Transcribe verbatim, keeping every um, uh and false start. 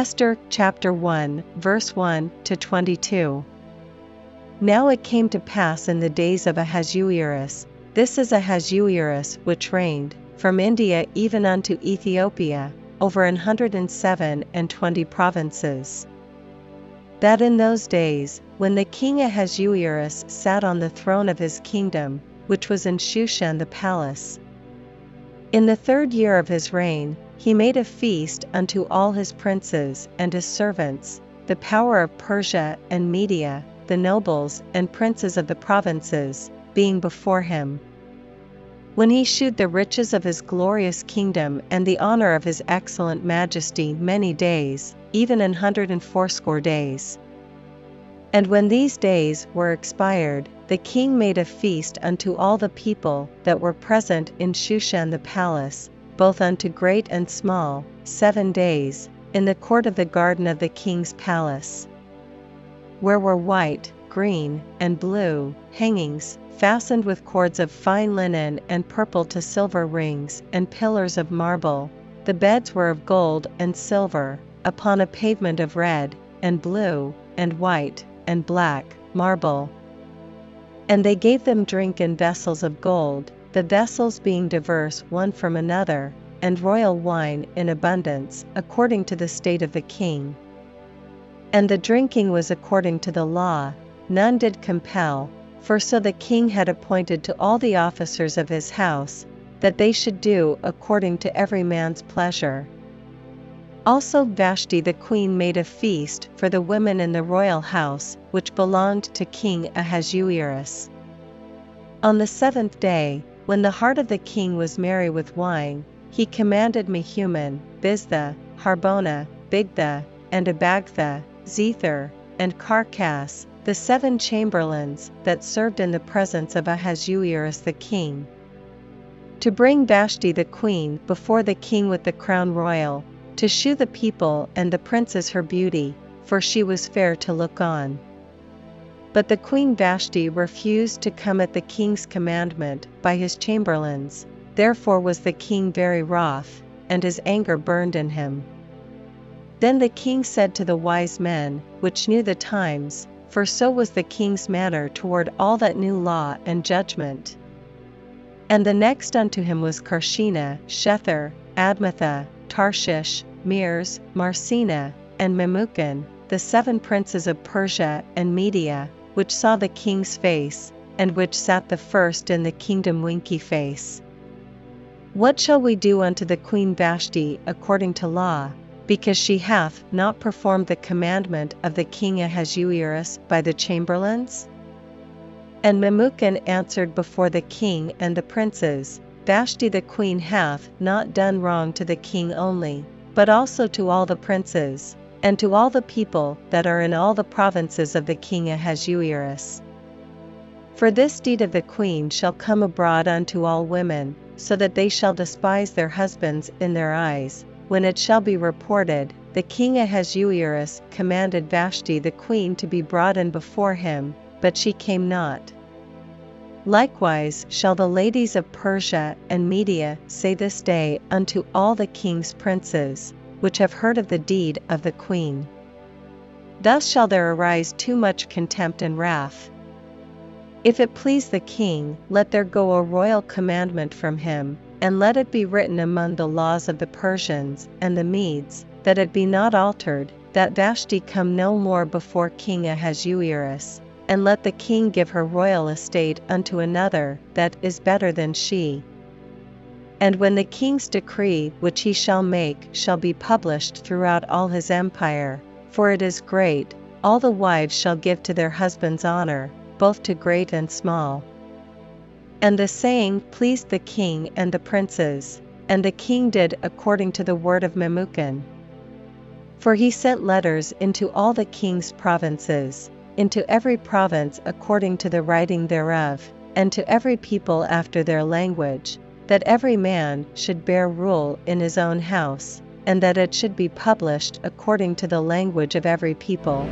Esther chapter one, verse one to twenty-two. Now it came to pass in the days of Ahasuerus, this is Ahasuerus which reigned, from India even unto Ethiopia, over an hundred and seven and twenty provinces. That in those days, when the king Ahasuerus sat on the throne of his kingdom, which was in Shushan the palace, in the third year of his reign, he made a feast unto all his princes and his servants, the power of Persia and Media, the nobles and princes of the provinces, being before him. When he shewed the riches of his glorious kingdom and the honor of his excellent majesty many days, even an hundred and fourscore days. And when these days were expired, the king made a feast unto all the people that were present in Shushan the palace, both unto great and small, seven days, in the court of the garden of the king's palace, where were white, green, and blue hangings, fastened with cords of fine linen and purple to silver rings and pillars of marble. The beds were of gold and silver, upon a pavement of red, and blue, and white, and black marble. And they gave them drink in vessels of gold, the vessels being diverse one from another, and royal wine in abundance, according to the state of the king. And the drinking was according to the law, none did compel, for so the king had appointed to all the officers of his house, that they should do according to every man's pleasure. Also Vashti the queen made a feast for the women in the royal house, which belonged to King Ahasuerus. On the seventh day, when the heart of the king was merry with wine, he commanded Mehuman, Biztha, Harbona, Bigtha, and Abagtha, Zether, and Karkas, the seven chamberlains that served in the presence of Ahasuerus the king, to bring Vashti the queen before the king with the crown royal, to shew the people and the princes her beauty, for she was fair to look on. But the queen Vashti refused to come at the king's commandment by his chamberlains, therefore was the king very wroth, and his anger burned in him. Then the king said to the wise men, which knew the times, for so was the king's manner toward all that knew law and judgment. And the next unto him was Carshena, Shethar, Admatha, Tarshish, Mirs, Marsena, and Memucan, the seven princes of Persia and Media, which saw the king's face, and which sat the first in the kingdom winky face. What shall we do unto the queen Vashti according to law, because she hath not performed the commandment of the king Ahasuerus by the chamberlains? And Memucan answered before the king and the princes, Vashti the queen hath not done wrong to the king only, but also to all the princes, and to all the people that are in all the provinces of the king Ahasuerus. For this deed of the queen shall come abroad unto all women, so that they shall despise their husbands in their eyes, when it shall be reported, the king Ahasuerus commanded Vashti the queen to be brought in before him, but she came not. Likewise shall the ladies of Persia and Media say this day unto all the king's princes, which have heard of the deed of the queen. Thus shall there arise too much contempt and wrath. If it please the king, let there go a royal commandment from him, and let it be written among the laws of the Persians and the Medes, that it be not altered, that Vashti come no more before King Ahasuerus, and let the king give her royal estate unto another that is better than she. And when the king's decree which he shall make shall be published throughout all his empire, for it is great, all the wives shall give to their husbands honor, both to great and small. And the saying pleased the king and the princes, and the king did according to the word of Memucan. For he sent letters into all the king's provinces, into every province according to the writing thereof, and to every people after their language, that every man should bear rule in his own house, and that it should be published according to the language of every people.